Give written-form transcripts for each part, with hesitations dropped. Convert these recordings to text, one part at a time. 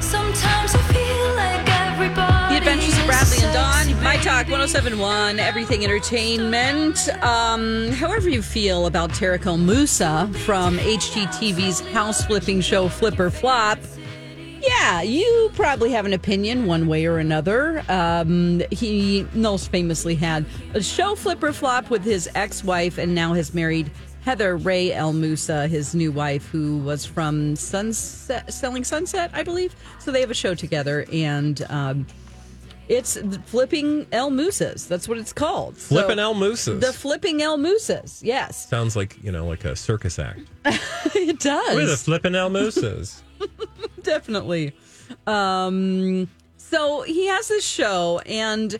Sometimes I feel like everybody. The Adventures of Bradley and Dawn, My Talk 107.1, Everything Entertainment. However you feel about Tarek El Moussa from HGTV's house flipping show Flip or Flop, yeah, you probably have an opinion one way or another. He most famously had a show Flip or Flop with his ex-wife and now has married Heather Ray El Moussa, his new wife, who was from Selling Sunset, I believe. So they have a show together, and it's Flipping El Moussas. That's what it's called. Flipping El Moussas. The Flipping El Moussas, yes. Sounds like, you know, like a circus act. It does. We're the Flipping El Moussas. Definitely. So he has this show, and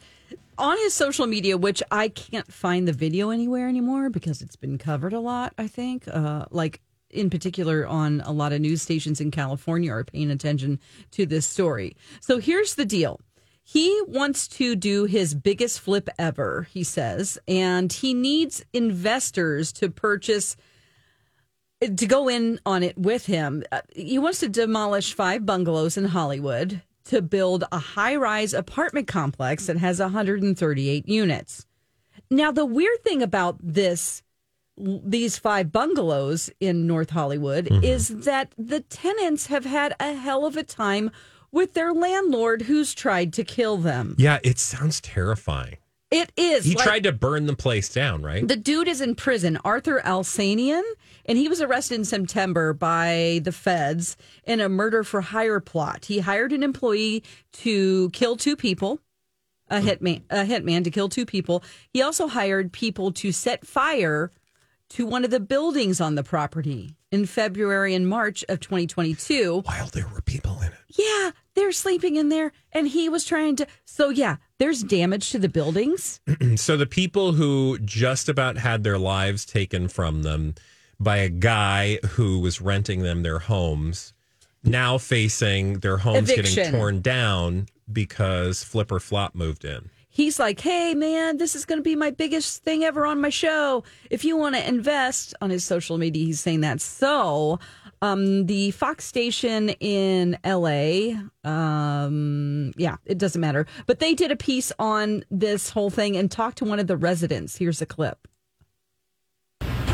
on his social media, which I can't find the video anywhere anymore because it's been covered a lot, I think. Like, in particular, on a lot of news stations in California are paying attention to this story. So here's the deal. He wants to do his biggest flip ever, he says, and he needs investors to purchase, to go in on it with him. He wants to demolish 5 bungalows in Hollywood to build a high-rise apartment complex that has 138 units. Now, the weird thing about these 5 bungalows in North Hollywood is that the tenants have had a hell of a time with their landlord who's tried to kill them. Yeah, it sounds terrifying. It is. He tried to burn the place down, right? The dude is in prison, Arthur Aslanian, and he was arrested in September by the feds in a murder-for-hire plot. He hired an employee to kill 2 people, a hitman to kill 2 people. He also hired people to set fire to one of the buildings on the property in February and March of 2022. While there were people in it. Yeah, they're sleeping in there, and he was trying to. So, yeah, there's damage to the buildings. So the people who just about had their lives taken from them by a guy who was renting them their homes, now facing their homes eviction, getting torn down because Flip or Flop moved in. He's like, hey, man, this is going to be my biggest thing ever on my show. If you want to invest, on his social media, he's saying that. So the Fox station in L.A., it doesn't matter. But they did a piece on this whole thing and talked to one of the residents. Here's a clip.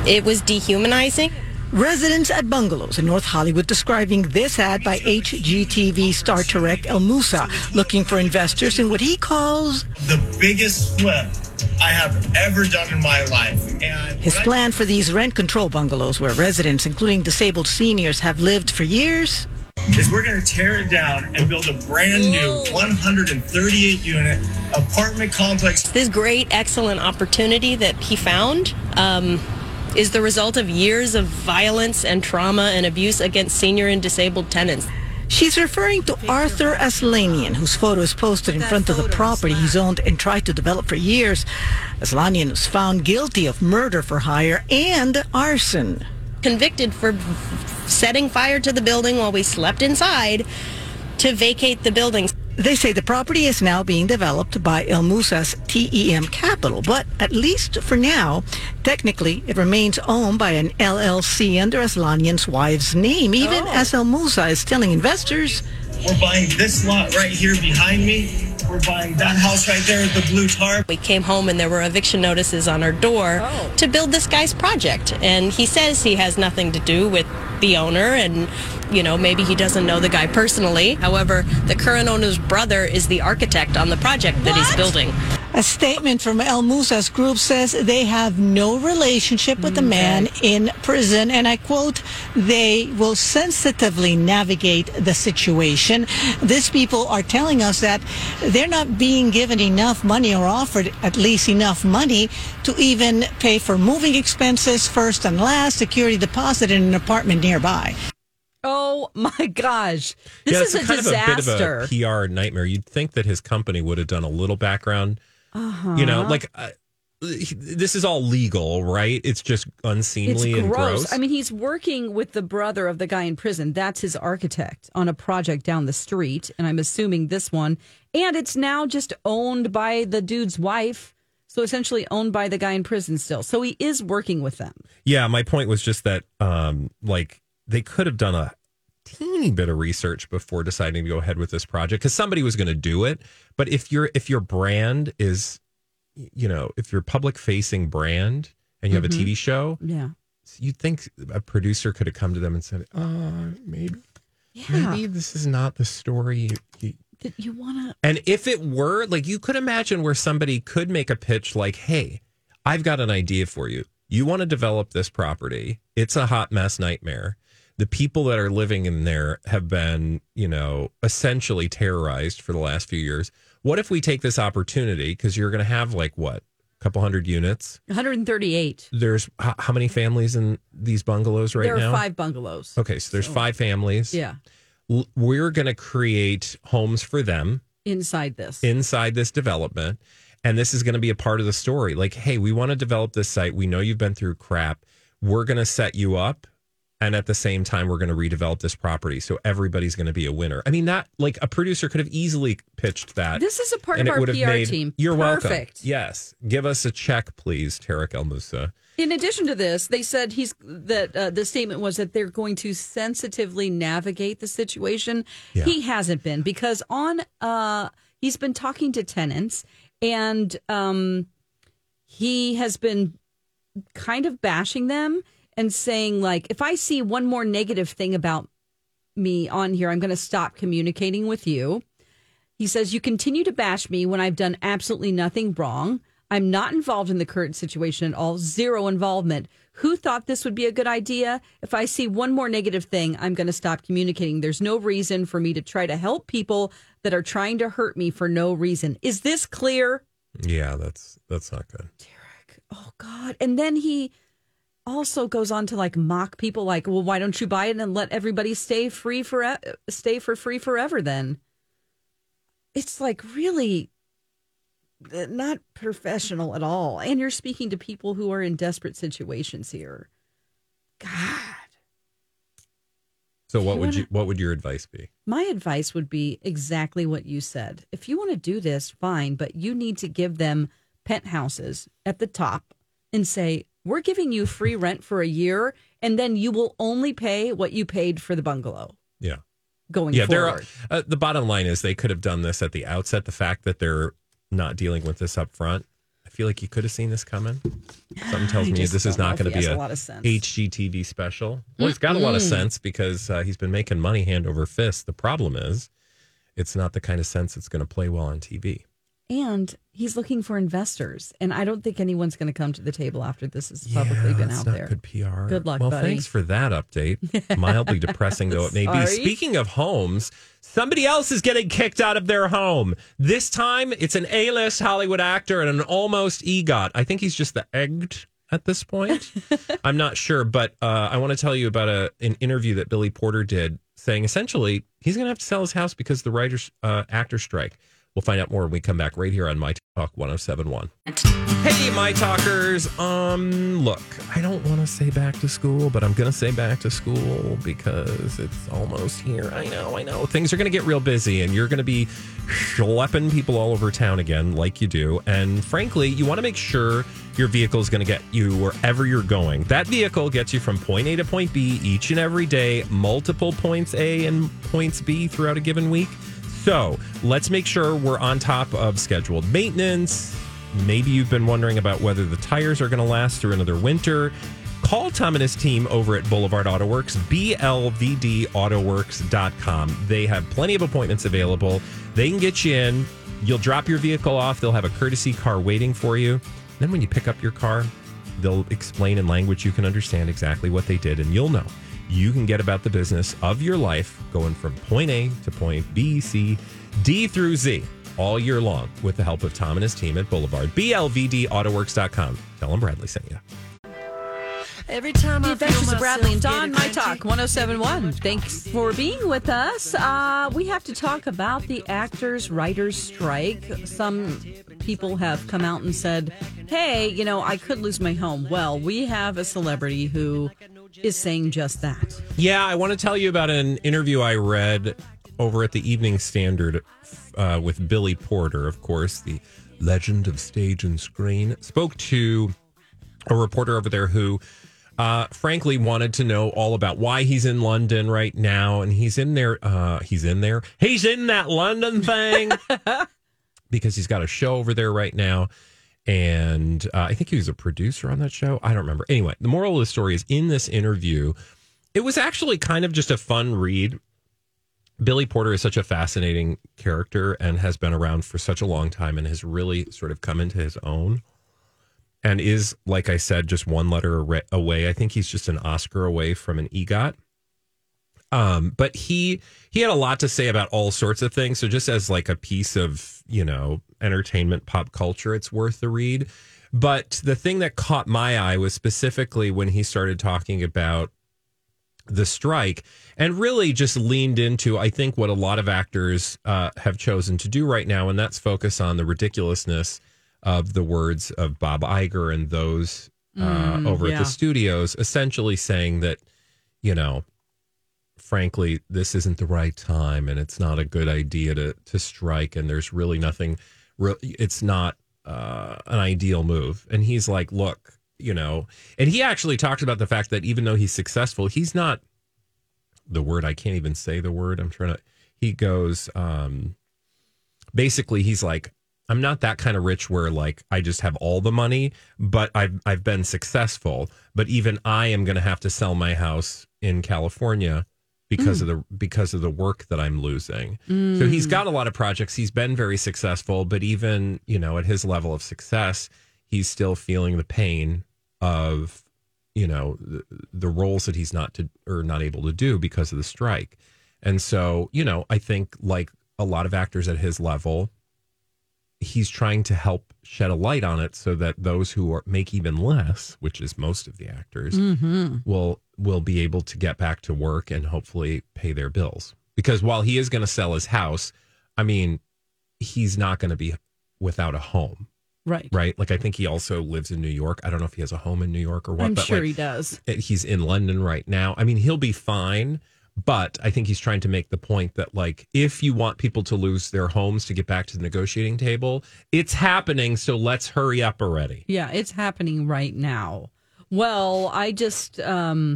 It was dehumanizing. Residents at bungalows in North Hollywood describing this ad by HGTV star Tarek El Moussa, looking for investors in what he calls the biggest flip I have ever done in my life. And his plan for these rent control bungalows, where residents, including disabled seniors, have lived for years, is we're going to tear it down and build a brand new 138-unit apartment complex. This great, excellent opportunity that he found is the result of years of violence and trauma and abuse against senior and disabled tenants. She's referring to Arthur Aslanian, whose photo is posted in front of the property he's owned and tried to develop for years. Aslanian was found guilty of murder for hire and arson. Convicted for setting fire to the building while we slept inside to vacate the buildings. They say the property is now being developed by El Moussa's T.E.M. Capital, but at least for now, technically, it remains owned by an LLC under Aslanian's wife's name, even as El Moussa is telling investors, we're buying this lot right here behind me. We're buying that house right there with the blue tarp. We came home and there were eviction notices on our door to build this guy's project, and he says he has nothing to do with the owner, and, you know, maybe he doesn't know the guy personally. However, the current owner's brother is the architect on the project that he's building. A statement from El Moussa's group says they have no relationship with the man in prison. And I quote, they will sensitively navigate the situation. These people are telling us that they're not being given enough money, or offered at least enough money, to even pay for moving expenses, first and last, security deposit in an apartment nearby. Oh, my gosh. This is a disaster. Kind of a bit of a PR nightmare. You'd think that his company would have done a little background. You know, like, this is all legal, right? It's just unseemly and gross. I mean, he's working with the brother of the guy in prison. That's his architect on a project down the street, and I'm assuming this one. And it's now just owned by the dude's wife. So essentially owned by the guy in prison still. So he is working with them. Yeah, my point was just that, like, they could have done a teeny bit of research before deciding to go ahead with this project, because somebody was going to do it. But if your brand is, you know, if you're a public facing brand and you have a TV show, you'd think a producer could have come to them and said, maybe this is not the story that you want to. And if it were, like, you could imagine where somebody could make a pitch like, hey, I've got an idea for you. You want to develop this property. It's a hot mess nightmare. The people that are living in there have been, you know, essentially terrorized for the last few years. What if we take this opportunity? Because you're going to have, like, what, a couple hundred units? 138. There's how many families in these bungalows right now? There are 5 bungalows. Okay, so there's 5 families. Yeah. We're going to create homes for them. Inside this development. And this is going to be a part of the story. Like, hey, we want to develop this site. We know you've been through crap. We're going to set you up. And at the same time, we're going to redevelop this property. So everybody's going to be a winner. I mean, that, like, a producer could have easily pitched that. This is a part of our PR team. You're welcome. Yes. Give us a check, please, Tarek El Moussa. In addition to this, they said the statement was that they're going to sensitively navigate the situation. Yeah. He hasn't been, because he's been talking to tenants, and he has been kind of bashing them and saying, like, if I see one more negative thing about me on here, I'm going to stop communicating with you. He says, you continue to bash me when I've done absolutely nothing wrong. I'm not involved in the current situation at all. Zero involvement. Who thought this would be a good idea? If I see one more negative thing, I'm going to stop communicating. There's no reason for me to try to help people that are trying to hurt me for no reason. Is this clear? Yeah, that's not good. Tarek. Oh, God. And then he also goes on to, like, mock people, like, well, why don't you buy it and let everybody stay for free forever then? It's, like, really not professional at all. And you're speaking to people who are in desperate situations here. God. So what would your advice be? My advice would be exactly what you said. If you want to do this, fine, but you need to give them penthouses at the top and say, we're giving you free rent for a year, and then you will only pay what you paid for the bungalow. Yeah. Going forward. The bottom line is they could have done this at the outset. The fact that they're not dealing with this up front, I feel like you could have seen this coming. Something tells me this is not going to be a HGTV special. Well, he's got a lot of sense, because he's been making money hand over fist. The problem is it's not the kind of sense that's going to play well on TV. And he's looking for investors, and I don't think anyone's going to come to the table after this has publicly been out there. Good PR. Good luck, buddy. Well, thanks for that update. Mildly depressing, though it may be. Speaking of homes, somebody else is getting kicked out of their home. This time, it's an A-list Hollywood actor and an almost EGOT. I think he's just the egged at this point. I'm not sure, but I want to tell you about an interview that Billy Porter did, saying essentially he's going to have to sell his house because of the writers' actor strike. We'll find out more when we come back right here on My Talk 107.1. Hey, My Talkers. Look, I don't want to say back to school, but I'm going to say back to school because it's almost here. I know. Things are going to get real busy, and you're going to be schlepping people all over town again like you do. And frankly, you want to make sure your vehicle is going to get you wherever you're going. That vehicle gets you from point A to point B each and every day, multiple points A and points B throughout a given week. So let's make sure we're on top of scheduled maintenance. Maybe you've been wondering about whether the tires are going to last through another winter. Call Tom and his team over at Boulevard Autoworks, blvdautoworks.com. They have plenty of appointments available. They can get you in. You'll drop your vehicle off. They'll have a courtesy car waiting for you. Then when you pick up your car, they'll explain in language you can understand exactly what they did, and you'll know. You can get about the business of your life going from point A to point B, C, D through Z all year long with the help of Tom and his team at Boulevard. blvdautoworks.com. Tell them Bradley sent you. Every time the Adventures of Bradley and Dawn, My Talk 1071. Thanks for being with us. We have to talk about the actors' writers' strike. Some people have come out and said, hey, you know, I could lose my home. Well, we have a celebrity who is saying just that. Yeah, I want to tell you about an interview I read over at the Evening Standard with Billy Porter, of course, the legend of stage and screen. Spoke to a reporter over there who frankly wanted to know all about why he's in London right now, and he's in that London thing because he's got a show over there right now, and I think he was a producer on that show. I don't remember. Anyway, the moral of the story is, in this interview, it was actually kind of just a fun read. Billy Porter is such a fascinating character and has been around for such a long time and has really sort of come into his own. And is, like I said, just one letter away. I think he's just an Oscar away from an EGOT. But he had a lot to say about all sorts of things. So just as like a piece of, you know, entertainment, pop culture, it's worth the read. But the thing that caught my eye was specifically when he started talking about the strike and really just leaned into, I think, what a lot of actors have chosen to do right now. And that's focus on the ridiculousness of the words of Bob Iger and those over at the studios, essentially saying that, you know, frankly, this isn't the right time and it's not a good idea to strike, and there's really nothing, it's not an ideal move. And he's like, look, you know, and he actually talked about the fact that even though he's successful, he's not, the word, I can't even say the word, he goes, basically he's like, I'm not that kind of rich where, like, I just have all the money, but I've been successful. But even I am going to have to sell my house in California because of the work that I'm losing. Mm. So he's got a lot of projects. He's been very successful, but even, you know, at his level of success, he's still feeling the pain of, you know, the roles that he's not able to do because of the strike. And so, you know, I think like a lot of actors at his level, he's trying to help shed a light on it so that those who make even less, which is most of the actors, will be able to get back to work and hopefully pay their bills. Because while he is going to sell his house, I mean, he's not going to be without a home. Right. Like, I think he also lives in New York. I don't know if he has a home in New York or what. I'm sure he does. He's in London right now. I mean, he'll be fine. But I think he's trying to make the point that, like, if you want people to lose their homes to get back to the negotiating table, it's happening. So let's hurry up already. Yeah, it's happening right now. Well, I just I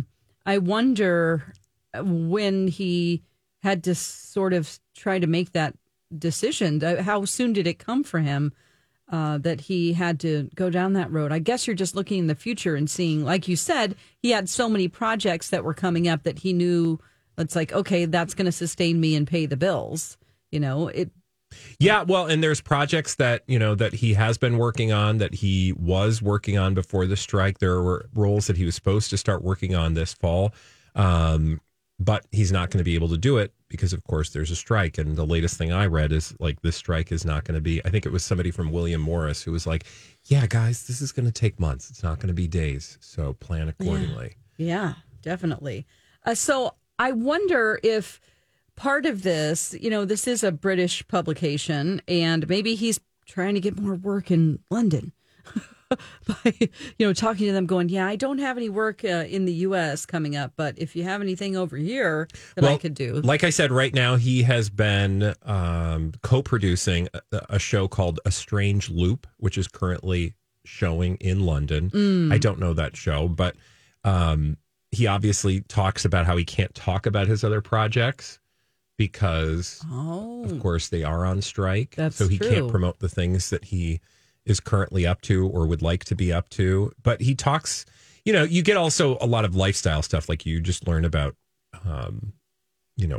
wonder when he had to sort of try to make that decision. How soon did it come for him that he had to go down that road? I guess you're just looking in the future and seeing, like you said, he had so many projects that were coming up that he knew. It's like, okay, that's going to sustain me and pay the bills, you know. Yeah, well, and there's projects that, you know, that he has been working on, that he was working on before the strike. There were roles that he was supposed to start working on this fall, but he's not going to be able to do it because, of course, there's a strike. And the latest thing I read is, like, this strike is not going to be, I think it was somebody from William Morris who was like, yeah, guys, this is going to take months. It's not going to be days, so plan accordingly. Yeah definitely. So I wonder if part of this, you know, this is a British publication, and maybe he's trying to get more work in London by, you know, talking to them going, yeah, I don't have any work in the U.S. coming up, but if you have anything over here that I could do. Like I said, right now he has been co-producing a show called A Strange Loop, which is currently showing in London. I don't know that show, but he obviously talks about how he can't talk about his other projects because, of course, they are on strike. That's so he true. Can't promote the things that he is currently up to or would like to be up to. But he talks, you know, you get also a lot of lifestyle stuff. Like you just learn about, you know,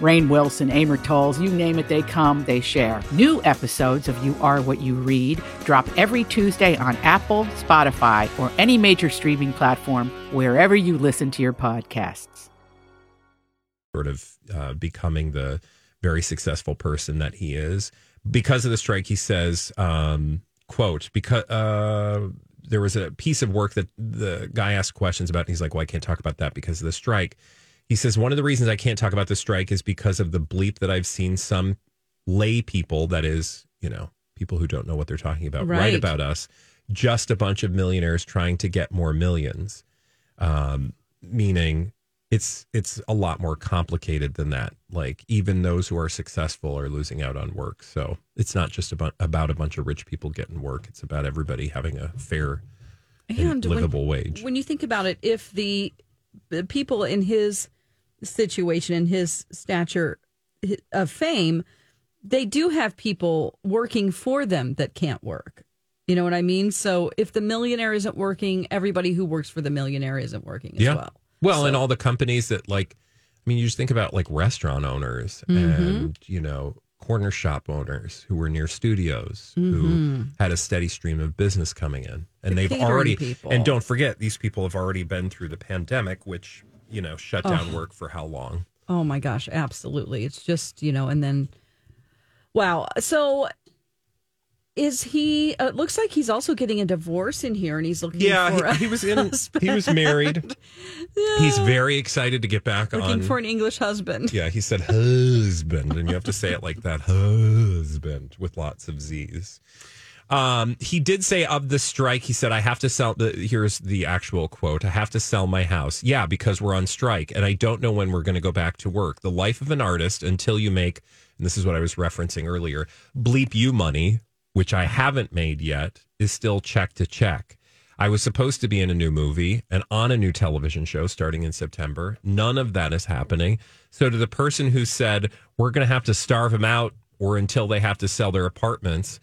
Rainn Wilson, Amor Towles, you name it, they come, they share. New episodes of You Are What You Read drop every Tuesday on Apple, Spotify, or any major streaming platform wherever you listen to your podcasts. Sort of becoming the very successful person that he is. Because of the strike, he says, quote, because there was a piece of work that the guy asked questions about, and he's like, well, I can't talk about that because of the strike. He says, one of the reasons I can't talk about the strike is because of the bleep that I've seen some lay people, that is, you know, people who don't know what they're talking about, write about us, just a bunch of millionaires trying to get more millions, meaning... It's a lot more complicated than that. Like, even those who are successful are losing out on work. So it's not just about a bunch of rich people getting work. It's about everybody having a fair and livable wage. When you think about it, if the people in his situation, in his stature of fame, they do have people working for them that can't work. You know what I mean? So if the millionaire isn't working, everybody who works for the millionaire isn't working as well. Well, so. And all the companies that, like, I mean, you just think about, like, restaurant owners and, you know, corner shop owners who were near studios, who had a steady stream of business coming in. And they've already, and don't forget, these people have already been through the pandemic, which, you know, shut down work for how long? Oh, my gosh, absolutely. It's just, you know, and then, wow. So... Is he? It looks like he's also getting a divorce in here, and he's looking. He was married. Yeah. He's very excited to get back looking for an English husband. Yeah, he said husband, and you have to say it like that, husband, with lots of Z's. He did say of the strike. He said, "I have to sell." Here's the actual quote: "I have to sell my house. Yeah, because we're on strike, and I don't know when we're going to go back to work. The life of an artist until you make." And this is what I was referencing earlier. Bleep you money. Which I haven't made yet, is still check to check. I was supposed to be in a new movie and on a new television show starting in September. None of that is happening. So to the person who said, we're going to have to starve them out or until they have to sell their apartments,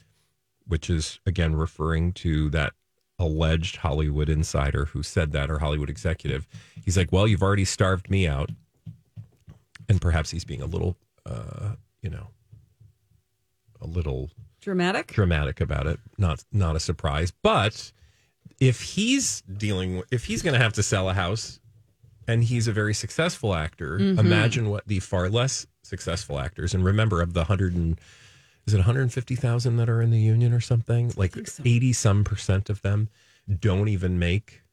which is, again, referring to that alleged Hollywood insider who said that, or Hollywood executive. He's like, well, you've already starved me out. And perhaps he's being a little, you know, a little... Dramatic about it. Not a surprise. But if he's going to have to sell a house, and he's a very successful actor, imagine what the far less successful actors. And remember, of the 150,000 that are in the union or something, like 80% of them don't even make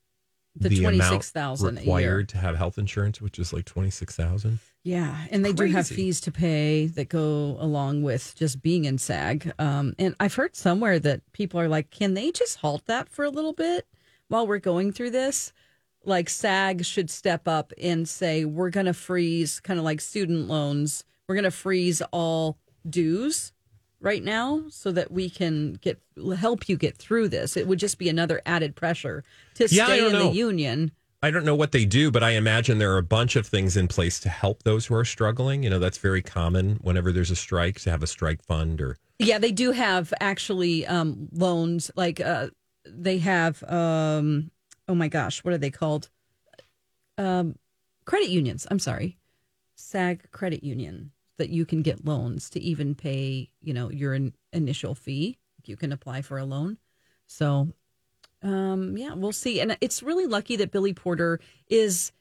the 26,000 required to have health insurance, which is like 26,000. Yeah, and they do have fees to pay that go along with just being in SAG. And I've heard somewhere that people are like, can they just halt that for a little bit while we're going through this? Like, SAG should step up and say, we're going to freeze, kind of like student loans, we're going to freeze all dues right now so that we can help you get through this. It would just be another added pressure to stay in the union. I don't know what they do, but I imagine there are a bunch of things in place to help those who are struggling. You know, that's very common whenever there's a strike, to have a strike fund or... Yeah, they do have actually loans. Like they have, oh my gosh, what are they called? Credit unions. I'm sorry. SAG credit union, that you can get loans to even pay, you know, your initial fee. You can apply for a loan. So... yeah, we'll see. And it's really lucky that Billy Porter is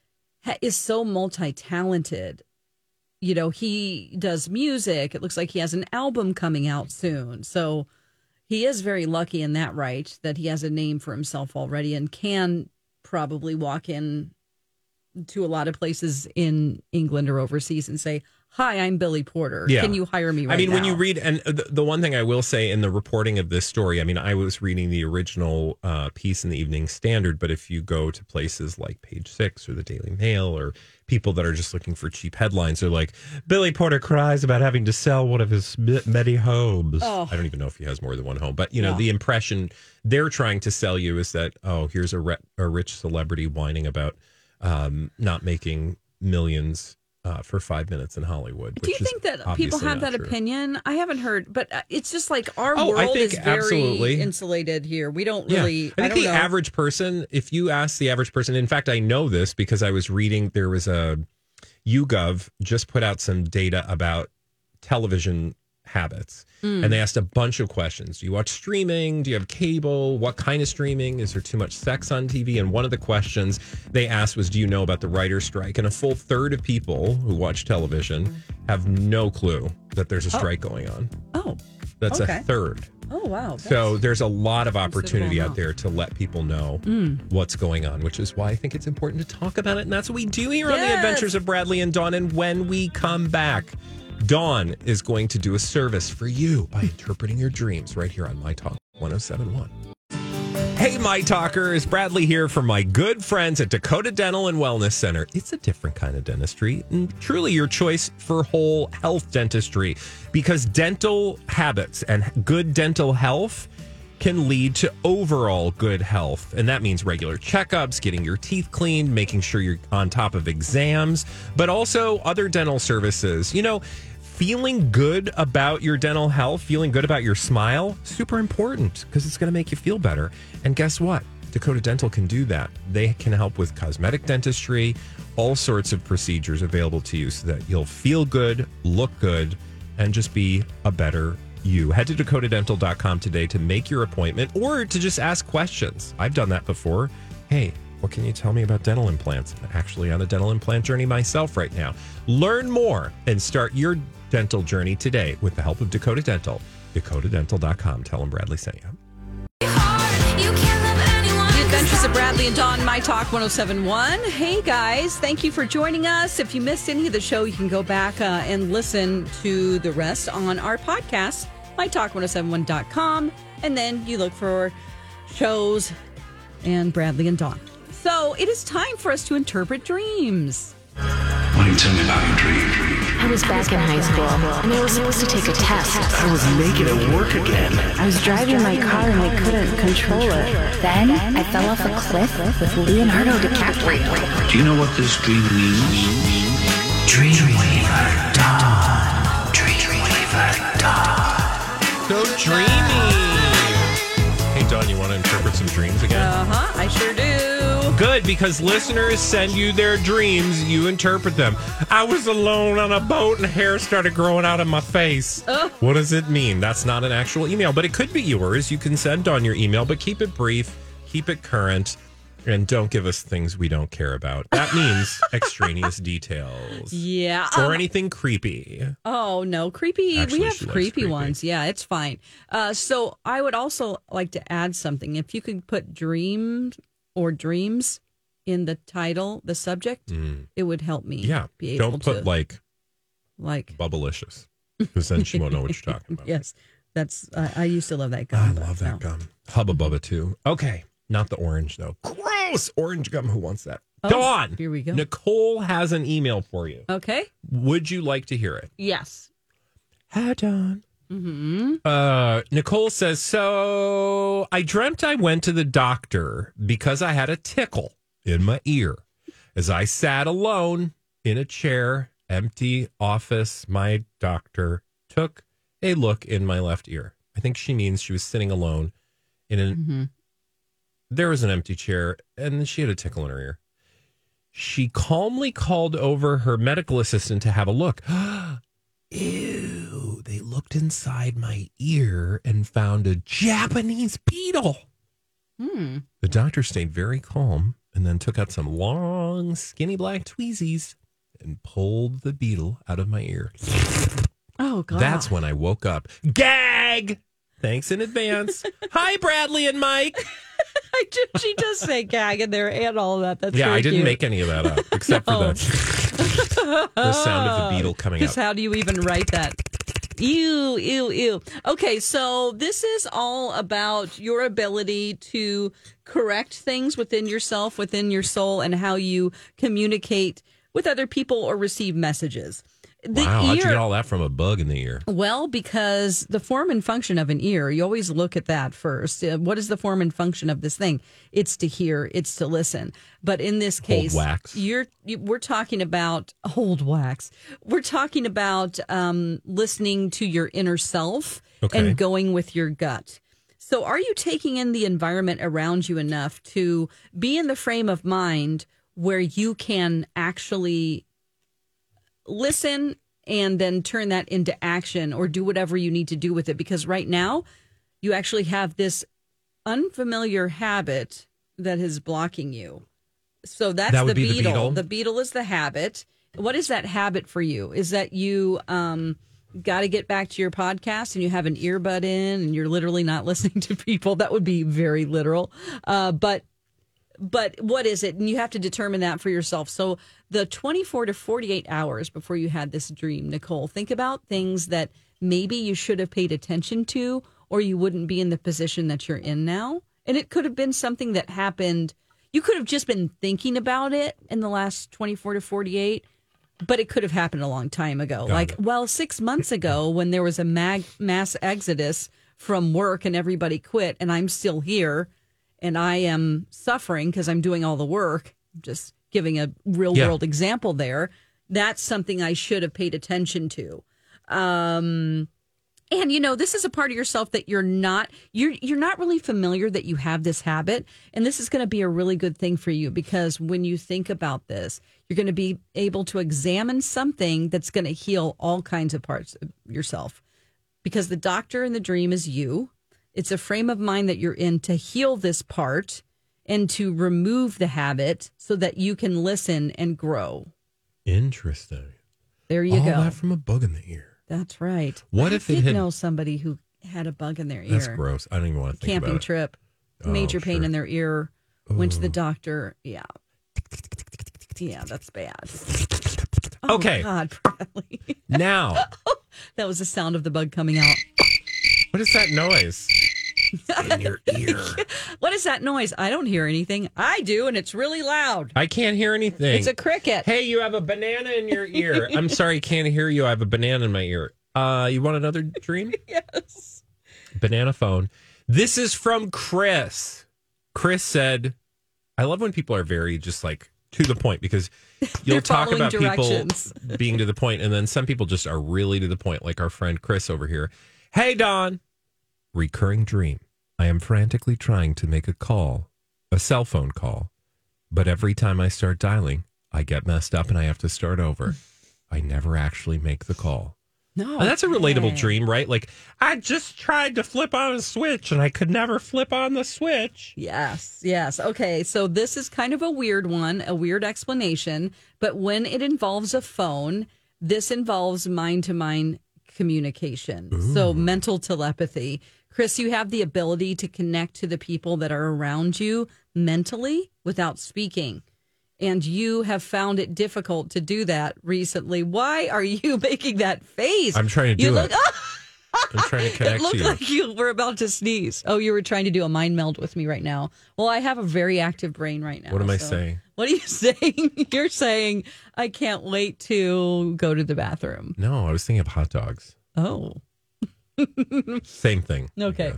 so multi-talented. You know, he does music. It looks like he has an album coming out soon. So He is very lucky in that, right, that he has a name for himself already and can probably walk in to a lot of places in England or overseas and say, hi, I'm Billy Porter. Yeah. Can you hire me right now? I mean, when you read, and the one thing I will say in the reporting of this story, I mean, I was reading the original piece in the Evening Standard, but if you go to places like Page Six or the Daily Mail or people that are just looking for cheap headlines, they're like, Billy Porter cries about having to sell one of his many homes. Oh. I don't even know if he has more than one home, but, you know, the impression they're trying to sell you is that, oh, here's a rich celebrity whining about not making millions for 5 minutes in Hollywood. Do you think that people have that opinion? I haven't heard, but it's just like our world is very insulated here. We don't really... I think the average person, if you ask the average person, in fact, I know this because I was reading, there was a YouGov just put out some data about television habits. And they asked a bunch of questions. Do you watch streaming? Do you have cable? What kind of streaming? Is there too much sex on TV? And one of the questions they asked was, do you know about the writer's strike? And a full third of people who watch television have no clue that there's a strike going on. Oh, that's okay. A third. Oh, wow. That's so there's a lot of opportunity out there to let people know what's going on, which is why I think it's important to talk about it. And that's what we do here on The Adventures of Bradley and Dawn. And when we come back, Dawn is going to do a service for you by interpreting your dreams right here on My Talk 107.1. Hey, My Talkers. Bradley here from my good friends at Dakota Dental and Wellness Center. It's a different kind of dentistry and truly your choice for whole health dentistry, because dental habits and good dental health can lead to overall good health. And that means regular checkups, getting your teeth cleaned, making sure you're on top of exams, but also other dental services. You know, feeling good about your dental health, feeling good about your smile, super important because it's going to make you feel better. And guess what? Dakota Dental can do that. They can help with cosmetic dentistry, all sorts of procedures available to you so that you'll feel good, look good, and just be a better you. Head to dakotadental.com today to make your appointment or to just ask questions. I've done that before. Hey, what can you tell me about dental implants? I'm actually on a dental implant journey myself right now. Learn more and start your dental journey today with the help of Dakota Dental. dakotadental.com. Tell them Bradley sent you. Adventures of Bradley and Dawn, My Talk 107.1. Hey, guys. Thank you for joining us. If you missed any of the show, you can go back and listen to the rest on our podcast, mytalk1071.com. And then you look for shows and Bradley and Dawn. So it is time for us to interpret dreams. Why don't you tell me about your dream? I was back in high school, and I was supposed to take a test. I was naked at work again. I was driving my car, and I couldn't control it. Then I fell off a cliff with Leonardo DiCaprio. Do you know what this dream means? Dreamweaver Dawn. Dreamweaver Dawn. So dreamy. Hey, Dawn, you want to interpret some dreams again? Uh-huh, I sure do. Good, because listeners send you their dreams, you interpret them. I was alone on a boat and hair started growing out of my face. What does it mean? That's not an actual email, but it could be yours. You can send on your email, but keep it brief, keep it current, and don't give us things we don't care about. That means extraneous details. Yeah. Or anything creepy. Oh, no. Creepy. Actually, we have creepy ones. Yeah, it's fine. So I would also like to add something. If you could put dreams or dreams in the title, the subject, it would help me. Yeah. Be able don't put to, like Bubblicious, because then she won't know what you're talking about. Yes. That's, I used to love that gum. I love that gum. Hubba Bubba too. Okay. Not the orange though. Gross. Orange gum. Who wants that? Oh, Dawn. Here we go. Nicole has an email for you. Okay. Would you like to hear it? Yes. Hi, Dawn. Mm-hmm. Nicole says, so I dreamt I went to the doctor because I had a tickle in my ear as I sat alone in a chair, empty office. My doctor took a look in my left ear. I think she means she was sitting alone in an, there was an empty chair and she had a tickle in her ear. She calmly called over her medical assistant to have a look. Ew, they looked inside my ear and found a Japanese beetle. The doctor stayed very calm and then took out some long, skinny black tweezers and pulled the beetle out of my ear. Oh, God. That's when I woke up. Gag! Thanks in advance. Hi, Bradley and Mike. She does say gag in there and all of that. That's yeah, I didn't cute. Make any of that up, except for the sound of the beetle coming up. Because how do you even write that? Ew, ew, ew. Okay, so this is all about your ability to correct things within yourself, within your soul, and how you communicate with other people or receive messages. Wow, how'd you get all that from a bug in the ear? Well, because the form and function of an ear, you always look at that first. What is the form and function of this thing? It's to hear, it's to listen. But in this case, we're talking about old wax. We're talking about listening to your inner self and going with your gut. So are you taking in the environment around you enough to be in the frame of mind where you can actually listen and then turn that into action or do whatever you need to do with it? Because right now you actually have this unfamiliar habit that is blocking you. So that's the beetle. The beetle is the habit. What is that habit for you? Is that you got to get back to your podcast and you have an earbud in and you're literally not listening to people? That would be very literal. But what is it? And you have to determine that for yourself. So the 24 to 48 hours before you had this dream, Nicole, think about things that maybe you should have paid attention to or you wouldn't be in the position that you're in now. And it could have been something that happened. You could have just been thinking about it in the last 24 to 48, but it could have happened a long time ago. Like, well, 6 months ago when there was a mass exodus from work and everybody quit and I'm still here. And I am suffering because I'm doing all the work, just giving a real-world example there. That's something I should have paid attention to. And, you know, this is a part of yourself that you're not really familiar that you have this habit. And this is going to be a really good thing for you because when you think about this, you're going to be able to examine something that's going to heal all kinds of parts of yourself. Because the doctor in the dream is you. It's a frame of mind that you're in to heal this part and to remove the habit so that you can listen and grow. Interesting. There you go. All that from a bug in the ear. That's right. What if it had... know somebody who had a bug in their ear. That's gross. I don't even want to think about it. Camping trip. Major pain in their ear. Went to the doctor. Yeah. Yeah, that's bad. Okay. Oh, God, Bradley. Now. That was the sound of the bug coming out. What is that noise? In your ear. What is that noise? I don't hear anything. I do, and it's really loud. I can't hear anything. It's a cricket. Hey, you have a banana in your ear. I'm sorry, can't hear you. I have a banana in my ear. You want another dream? Yes. Banana phone. This is from Chris. Chris said, I love when people are very just like to the point because you'll talk about people being to the point, and then some people just are really to the point, like our friend Chris over here. Hey, Don. Recurring dream. I am frantically trying to make a call, a cell phone call. But every time I start dialing, I get messed up and I have to start over. I never actually make the call. No. And that's a relatable dream, right? Like, I just tried to flip on a switch and I could never flip on the switch. Yes, yes. Okay, so this is kind of a weird one, a weird explanation. But when it involves a phone, this involves mind-to-mind communication. Ooh. So mental telepathy. Chris, you have the ability to connect to the people that are around you mentally without speaking. And you have found it difficult to do that recently. Why are you making that face? I'm trying to do it. I'm trying to connect to you. It looked like you were about to sneeze. Oh, you were trying to do a mind meld with me right now. Well, I have a very active brain right now. What am I saying? What are you saying? You're saying, I can't wait to go to the bathroom. No, I was thinking of hot dogs. Oh. Same thing. Okay.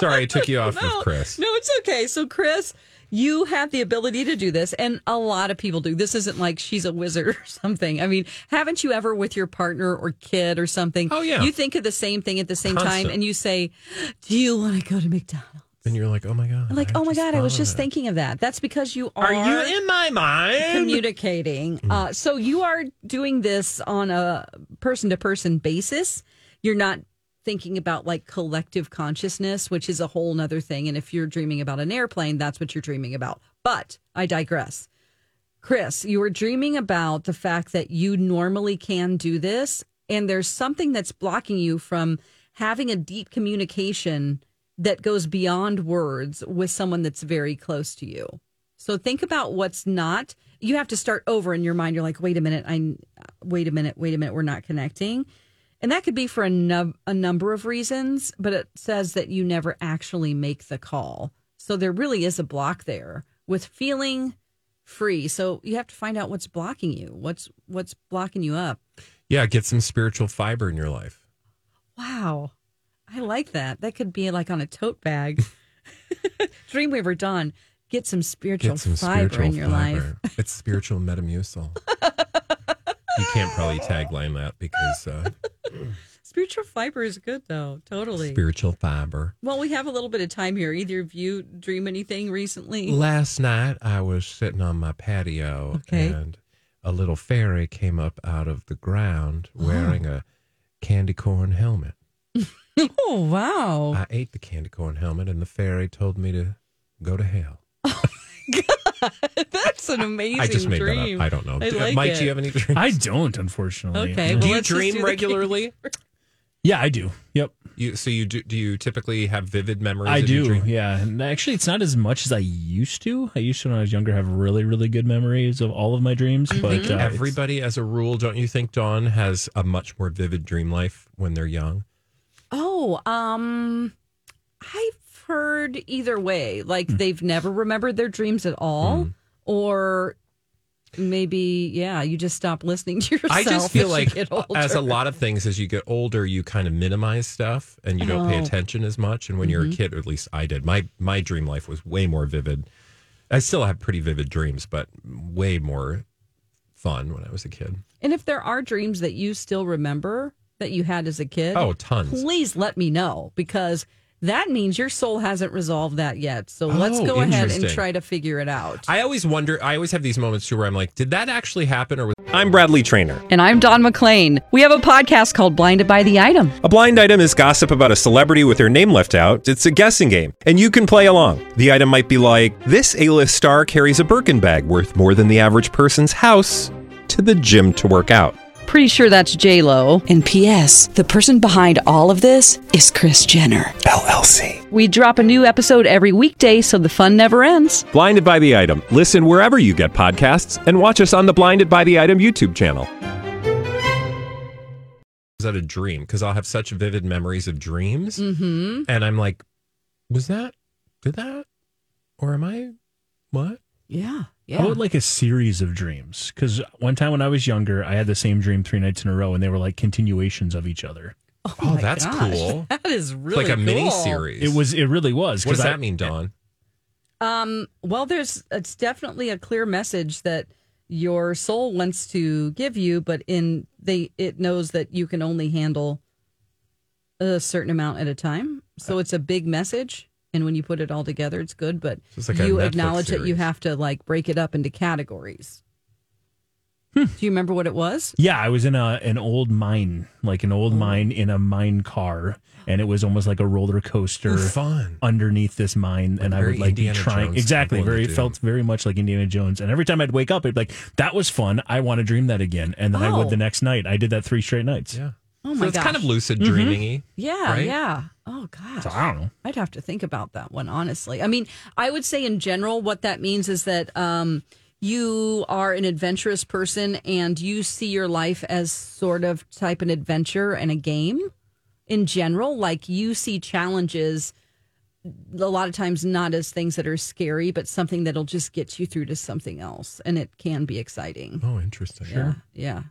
Sorry, I took you off with Chris. No, it's okay. So, Chris, you have the ability to do this, and a lot of people do. This isn't like she's a wizard or something. I mean, haven't you ever with your partner or kid or something? Oh, yeah. You think of the same thing at the same time, and you say, do you want to go to McDonald's? And you're like, oh, my God. Like, oh, my God, I was just thinking of that. That's because you are... Are you in my mind? ...communicating. So you are doing this on a person-to-person basis. You're not thinking about, like, collective consciousness, which is a whole nother thing. And if you're dreaming about an airplane, that's what you're dreaming about. But I digress. Chris, you were dreaming about the fact that you normally can do this, and there's something that's blocking you from having a deep communication that goes beyond words with someone that's very close to you. So think about what's not. You have to start over in your mind. You're like, wait a minute. We're not connecting. And that could be for a number of reasons, but it says that you never actually make the call. So there really is a block there with feeling free. So you have to find out what's blocking you. What's blocking you up? Yeah, get some spiritual fiber in your life. Wow. I like that. That could be like on a tote bag. Dreamweaver Dawn, get some spiritual fiber in your life. It's spiritual metamucil. You can't probably tagline that because... Spiritual fiber is good, though. Totally. Spiritual fiber. Well, we have a little bit of time here. Either of you dream anything recently? Last night, I was sitting on my patio, and a little fairy came up out of the ground wearing a candy corn helmet. Oh, wow. I ate the candy corn helmet, and the fairy told me to go to hell. Oh, my God. That's an amazing dream. That up. I don't know. Mike, do you have any dreams? I don't, unfortunately. Okay. Well, do you dream regularly? Yeah, I do. Yep. Do you typically have vivid memories? I do. Yeah. And actually, it's not as much as I used to. I used to, when I was younger, have really, really good memories of all of my dreams. Mm-hmm. But everybody, as a rule, don't you think, Dawn, has a much more vivid dream life when they're young? Oh, I've heard either way, like they've never remembered their dreams at all, or maybe you just stop listening to yourself. I just feel like as a lot of things, as you get older, you kind of minimize stuff and you don't pay attention as much. And when you're a kid, or at least I did, my dream life was way more vivid. I still have pretty vivid dreams, but way more fun when I was a kid. And if there are dreams that you still remember that you had as a kid, tons, please let me know, because that means your soul hasn't resolved that yet. So let's go ahead and try to figure it out. I always wonder, I always have these moments too where I'm like, did that actually happen? Or I'm Bradley Trainer, and I'm Don McClain. We have a podcast called Blinded by the Item. A blind item is gossip about a celebrity with their name left out. It's a guessing game, and you can play along. The item might be like, this A-list star carries a Birkin bag worth more than the average person's house to the gym to work out. Pretty sure that's J-Lo. And P.S., the person behind all of this is Kris Jenner, LLC. We drop a new episode every weekday, so the fun never ends. Blinded by the Item. Listen wherever you get podcasts and watch us on the Blinded by the Item YouTube channel. Was that a dream? Because I'll have such vivid memories of dreams. Mm-hmm. And I'm like, did that? Or am I, what? Yeah. Yeah. I would like a series of dreams, because one time when I was younger, I had the same dream 3 nights in a row, and they were like continuations of each other. Oh that's gosh. Cool. That is really like a mini series. It really was. What does that mean, Dawn? Well, it's definitely a clear message that your soul wants to give you, but it knows that you can only handle a certain amount at a time. So it's a big message. And when you put it all together, it's good, but like you acknowledge that you have to like break it up into categories. Do you remember what it was? Yeah, I was in an old mine in a mine car, and it was almost like a roller coaster underneath this mine. Like, and I would like Indiana be trying Jones exactly. Very felt very much like Indiana Jones. And every time I'd wake up, I'd be like, "That was fun. I want to dream that again." And then I would the next night. I did that 3 straight nights. Yeah. Oh my gosh. It's kind of lucid dreaming-y. Mm-hmm. Yeah, right? Yeah. Oh gosh. So I don't know. I'd have to think about that one, honestly. I mean, I would say in general what that means is that you are an adventurous person, and you see your life as sort of type an adventure and a game in general. Like you see challenges a lot of times not as things that are scary, but something that'll just get you through to something else, and it can be exciting. Oh, interesting. Yeah. Sure. Yeah.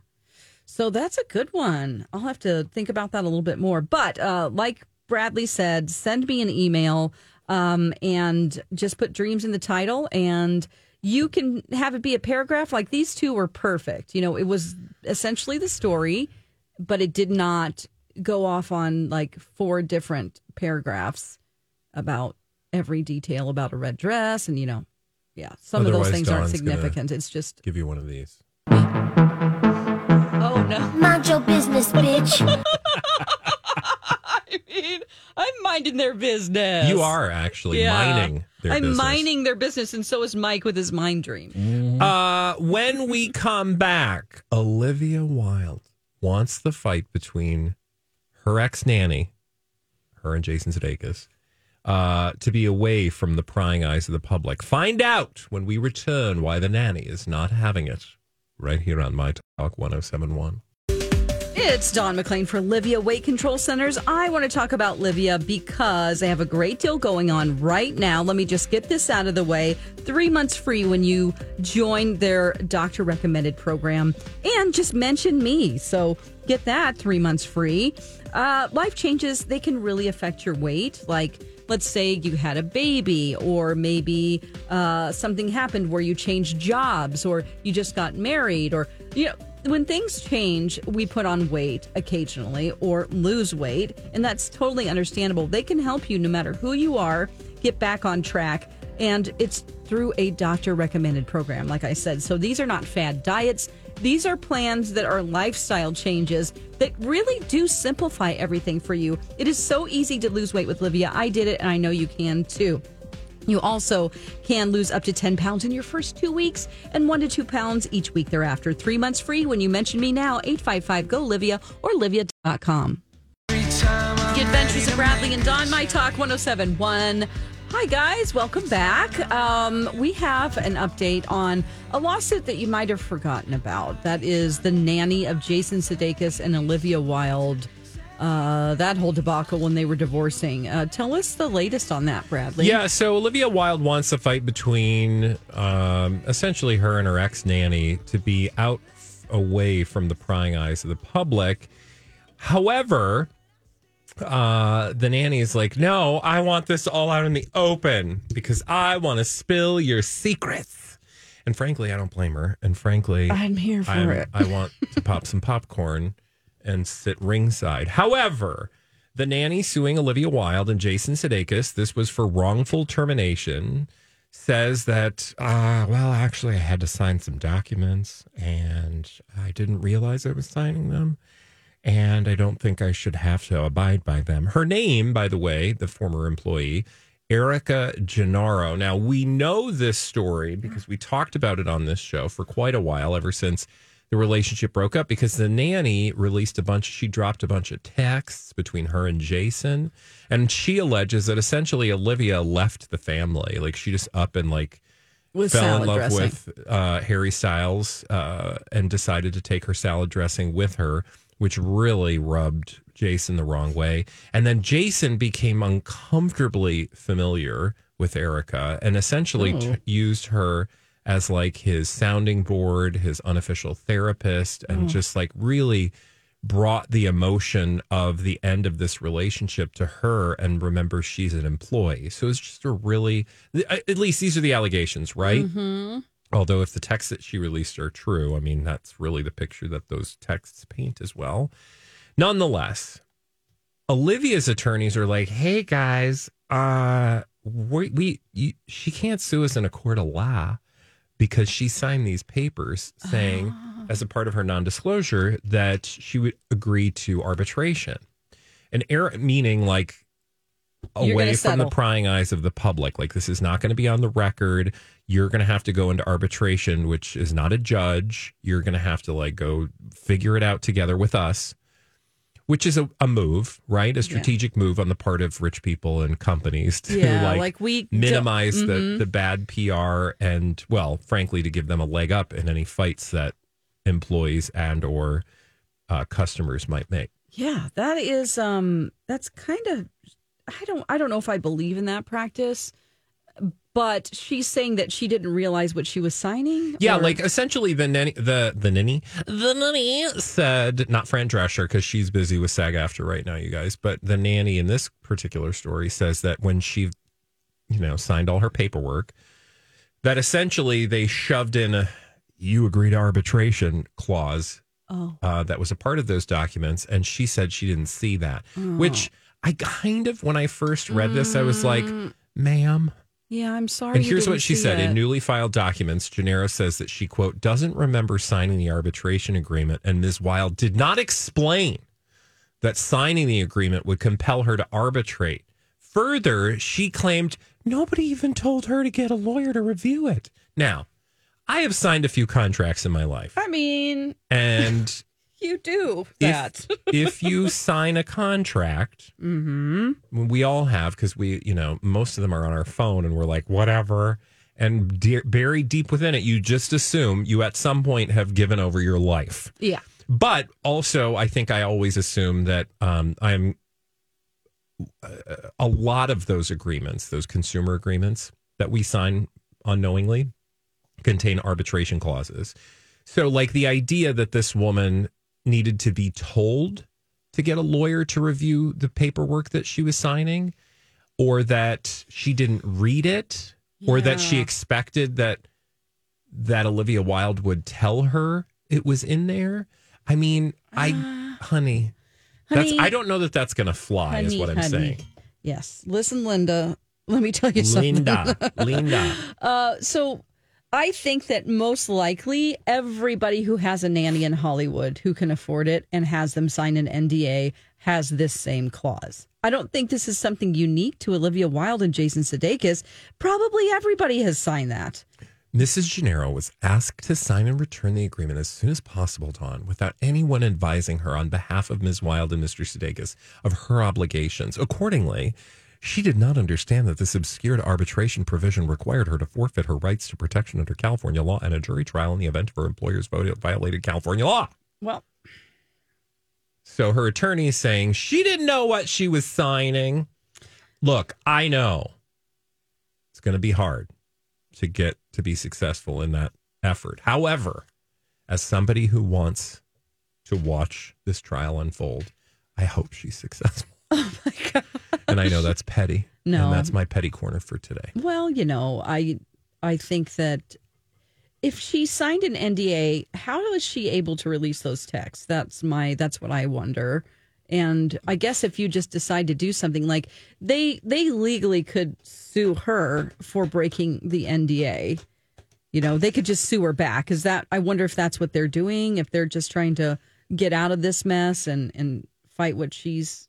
So that's a good one. I'll have to think about that a little bit more. But like Bradley said, send me an email and just put dreams in the title. And you can have it be a paragraph. Like these two were perfect. You know, it was essentially the story, but it did not go off on like 4 different paragraphs about every detail about a red dress. And, you know, yeah, some otherwise, of those things Dawn's aren't significant. It's just give you one of these. Oh, no. Mind your business, bitch. I mean, I'm minding their business. You are actually mining their business. I'm mining their business, and so is Mike with his mind dream. When we come back, Olivia Wilde wants the fight between her ex-nanny, her and Jason Sudeikis, to be away from the prying eyes of the public. Find out when we return why the nanny is not having it right here on My Talk 107.1. It's Dawn McLean for Livia Weight Control Centers. I want to talk about Livia because they have a great deal going on right now. Let me just get this out of the way. 3 months free when you join their doctor-recommended program. And just mention me. So get that 3 months free. Life changes, they can really affect your weight. Like, let's say you had a baby, or maybe something happened where you changed jobs, or you just got married, or, you know, when things change, we put on weight occasionally or lose weight, and that's totally understandable. They can help you, no matter who you are, get back on track, and it's through a doctor-recommended program, like I said. So these are not fad diets. These are plans that are lifestyle changes that really do simplify everything for you. It is so easy to lose weight with Livia. I did it, and I know you can too. You also can lose up to 10 pounds in your first 2 weeks and 1 to 2 pounds each week thereafter. 3 months free when you mention me now, 855-GO-LIVIA or livia.com. The Adventures of Bradley and Dawn, My Talk 107.1. Hi, guys. Welcome back. We have an update on a lawsuit that you might have forgotten about. That is the nanny of Jason Sudeikis and Olivia Wilde. That whole debacle when they were divorcing. Tell us the latest on that, Bradley. Yeah, so Olivia Wilde wants a fight between essentially her and her ex-nanny to be out away from the prying eyes of the public. However, the nanny is like, no, I want this all out in the open because I want to spill your secrets. And frankly, I don't blame her. And frankly, I'm here for it. I want to pop some popcorn and sit ringside. However, the nanny suing Olivia Wilde and Jason Sudeikis, this was for wrongful termination, says that, well, actually, I had to sign some documents, and I didn't realize I was signing them, and I don't think I should have to abide by them. Her name, by the way, the former employee, Erica Gennaro. Now, we know this story because we talked about it on this show for quite a while, ever since the relationship broke up, because the nanny released she dropped a bunch of texts between her and Jason. And she alleges that essentially Olivia left the family. Like, she just up and fell in love with Harry Styles and decided to take her salad dressing with her, which really rubbed Jason the wrong way. And then Jason became uncomfortably familiar with Erica and essentially used her as his sounding board, his unofficial therapist, and just really brought the emotion of the end of this relationship to her. And remember, she's an employee. So it's just a really, at least these are the allegations, right? Mm-hmm. Although if the texts that she released are true, I mean, that's really the picture that those texts paint as well. Nonetheless, Olivia's attorneys are like, hey guys, she can't sue us in a court of law, because she signed these papers saying, as a part of her non-disclosure, that she would agree to arbitration. And meaning away from the prying eyes of the public. Like, this is not going to be on the record. You're going to have to go into arbitration, which is not a judge. You're going to have to go figure it out together with us, which is a move, right? A strategic move on the part of rich people and companies to we minimize the bad PR and, well, frankly, to give them a leg up in any fights that employees and or customers might make. Yeah, that is that's kind of, I don't know if I believe in that practice. But she's saying that she didn't realize what she was signing? Yeah, essentially the nanny said, not Fran Drescher, because she's busy with SAG-AFTRA right now, you guys, but the nanny in this particular story says that when she, signed all her paperwork, that essentially they shoved in a you agree to arbitration clause that was a part of those documents, and she said she didn't see that, which I kind of, when I first read this, I was like, ma'am. Yeah, I'm sorry. And here's what she said. In newly filed documents, Gennaro says that she, quote, doesn't remember signing the arbitration agreement, and Ms. Wilde did not explain that signing the agreement would compel her to arbitrate. Further, she claimed nobody even told her to get a lawyer to review it. Now, I have signed a few contracts in my life. I mean... And you do that. If you sign a contract, mm-hmm. we all have, because we, you know, most of them are on our phone and we're like, whatever. And buried deep within it, you just assume you at some point have given over your life. Yeah. But also, I think I always assume that I'm a lot of those agreements, those consumer agreements that we sign unknowingly, contain arbitration clauses. So, like, the idea that this woman needed to be told to get a lawyer to review the paperwork that she was signing, or that she didn't read it, or that she expected that Olivia Wilde would tell her it was in there. I mean, honey, that's, I don't know that that's going to fly, honey, is what I'm saying. Yes. Listen, Linda, let me tell you something. Linda. So I think that most likely everybody who has a nanny in Hollywood who can afford it and has them sign an NDA has this same clause. I don't think this is something unique to Olivia Wilde and Jason Sudeikis. Probably everybody has signed that. Mrs. Gennaro was asked to sign and return the agreement as soon as possible, Dawn, without anyone advising her on behalf of Ms. Wilde and Mr. Sudeikis of her obligations. Accordingly, she did not understand that this obscured arbitration provision required her to forfeit her rights to protection under California law and a jury trial in the event of her employer's violated California law. Well, so her attorney is saying she didn't know what she was signing. Look, I know it's going to be hard to get to be successful in that effort. However, as somebody who wants to watch this trial unfold, I hope she's successful. Oh my God. And I know that's petty. No. And that's my petty corner for today. Well, you know, I think that if she signed an NDA, how is she able to release those texts? That's what I wonder. And I guess if you just decide to do something, like they legally could sue her for breaking the NDA. You know, they could just sue her back. Is that, I wonder if that's what they're doing, if they're just trying to get out of this mess and fight what she's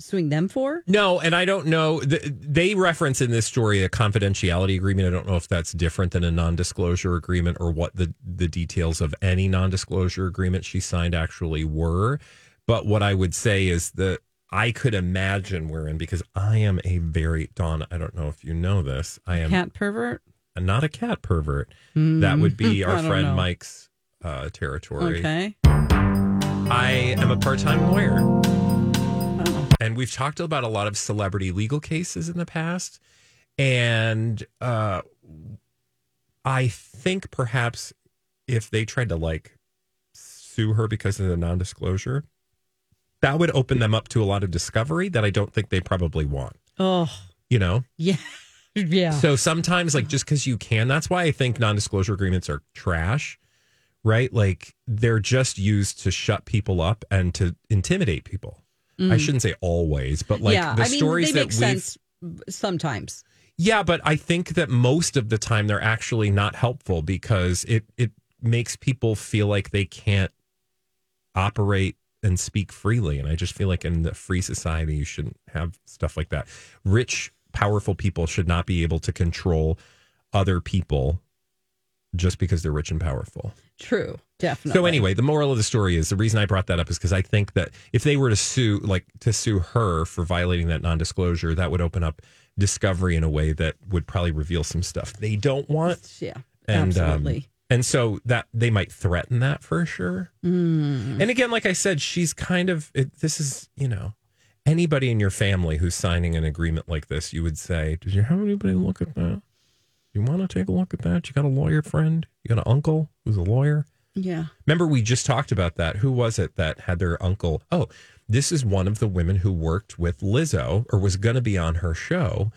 suing them for? No, and I don't know. They reference in this story a confidentiality agreement. I don't know if that's different than a non-disclosure agreement or what the details of any non-disclosure agreement she signed actually were. But what I would say is that I could imagine we're in, because I am a very, Dawn, I don't know if you know this. I am cat pervert? Not a cat pervert. That would be our friend Mike's territory. Okay. I am a part-time lawyer. Oh. And we've talked about a lot of celebrity legal cases in the past. And I think perhaps if they tried to like sue her because of the non-disclosure, that would open them up to a lot of discovery that I don't think they probably want. Oh. You know? Yeah. Yeah. So sometimes, like, just because you can, that's why I think non-disclosure agreements are trash, right? Like, they're just used to shut people up and to intimidate people. I shouldn't say always, but, like, the stories that we... Yeah, I mean, they make sense sometimes. Yeah, but I think that most of the time they're actually not helpful because it makes people feel like they can't operate and speak freely. And I just feel like in the free society, you shouldn't have stuff like that. Rich, powerful people should not be able to control other people just because they're rich and powerful. True, definitely. So anyway, the moral of the story is, the reason I brought that up is because I think that if they were to sue her for violating that non-disclosure, that would open up discovery in a way that would probably reveal some stuff they don't want. Yeah, and, absolutely. And so that they might threaten that for sure. And again, like I said, she's kind of, this is, you know, anybody in your family who's signing an agreement like this, you would say, did you have anybody look at that? You want to take a look at that? You got a lawyer friend? You got an uncle who's a lawyer? Yeah. Remember, we just talked about that. Who was it that had their uncle? Oh, this is one of the women who worked with Lizzo or was going to be on her show.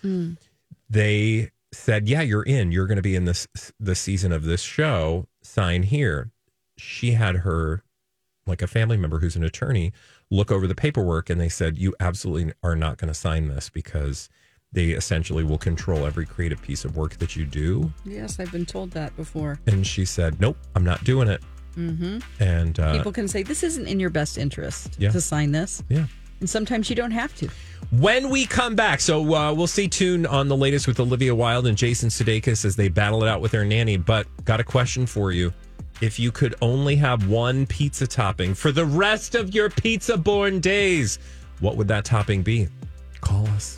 They said, yeah, you're in. You're going to be in the season of this show. Sign here. She had her, like a family member who's an attorney, look over the paperwork, and they said, you absolutely are not going to sign this because they essentially will control every creative piece of work that you do. Yes, I've been told that before. And she said, nope, I'm not doing it. And people can say, this isn't in your best interest to sign this. Yeah. And sometimes you don't have to. When we come back, so we'll stay tuned on the latest with Olivia Wilde and Jason Sudeikis as they battle it out with their nanny. But got a question for you. if you could only have one pizza topping for the rest of your pizza-born days, what would that topping be? Call us.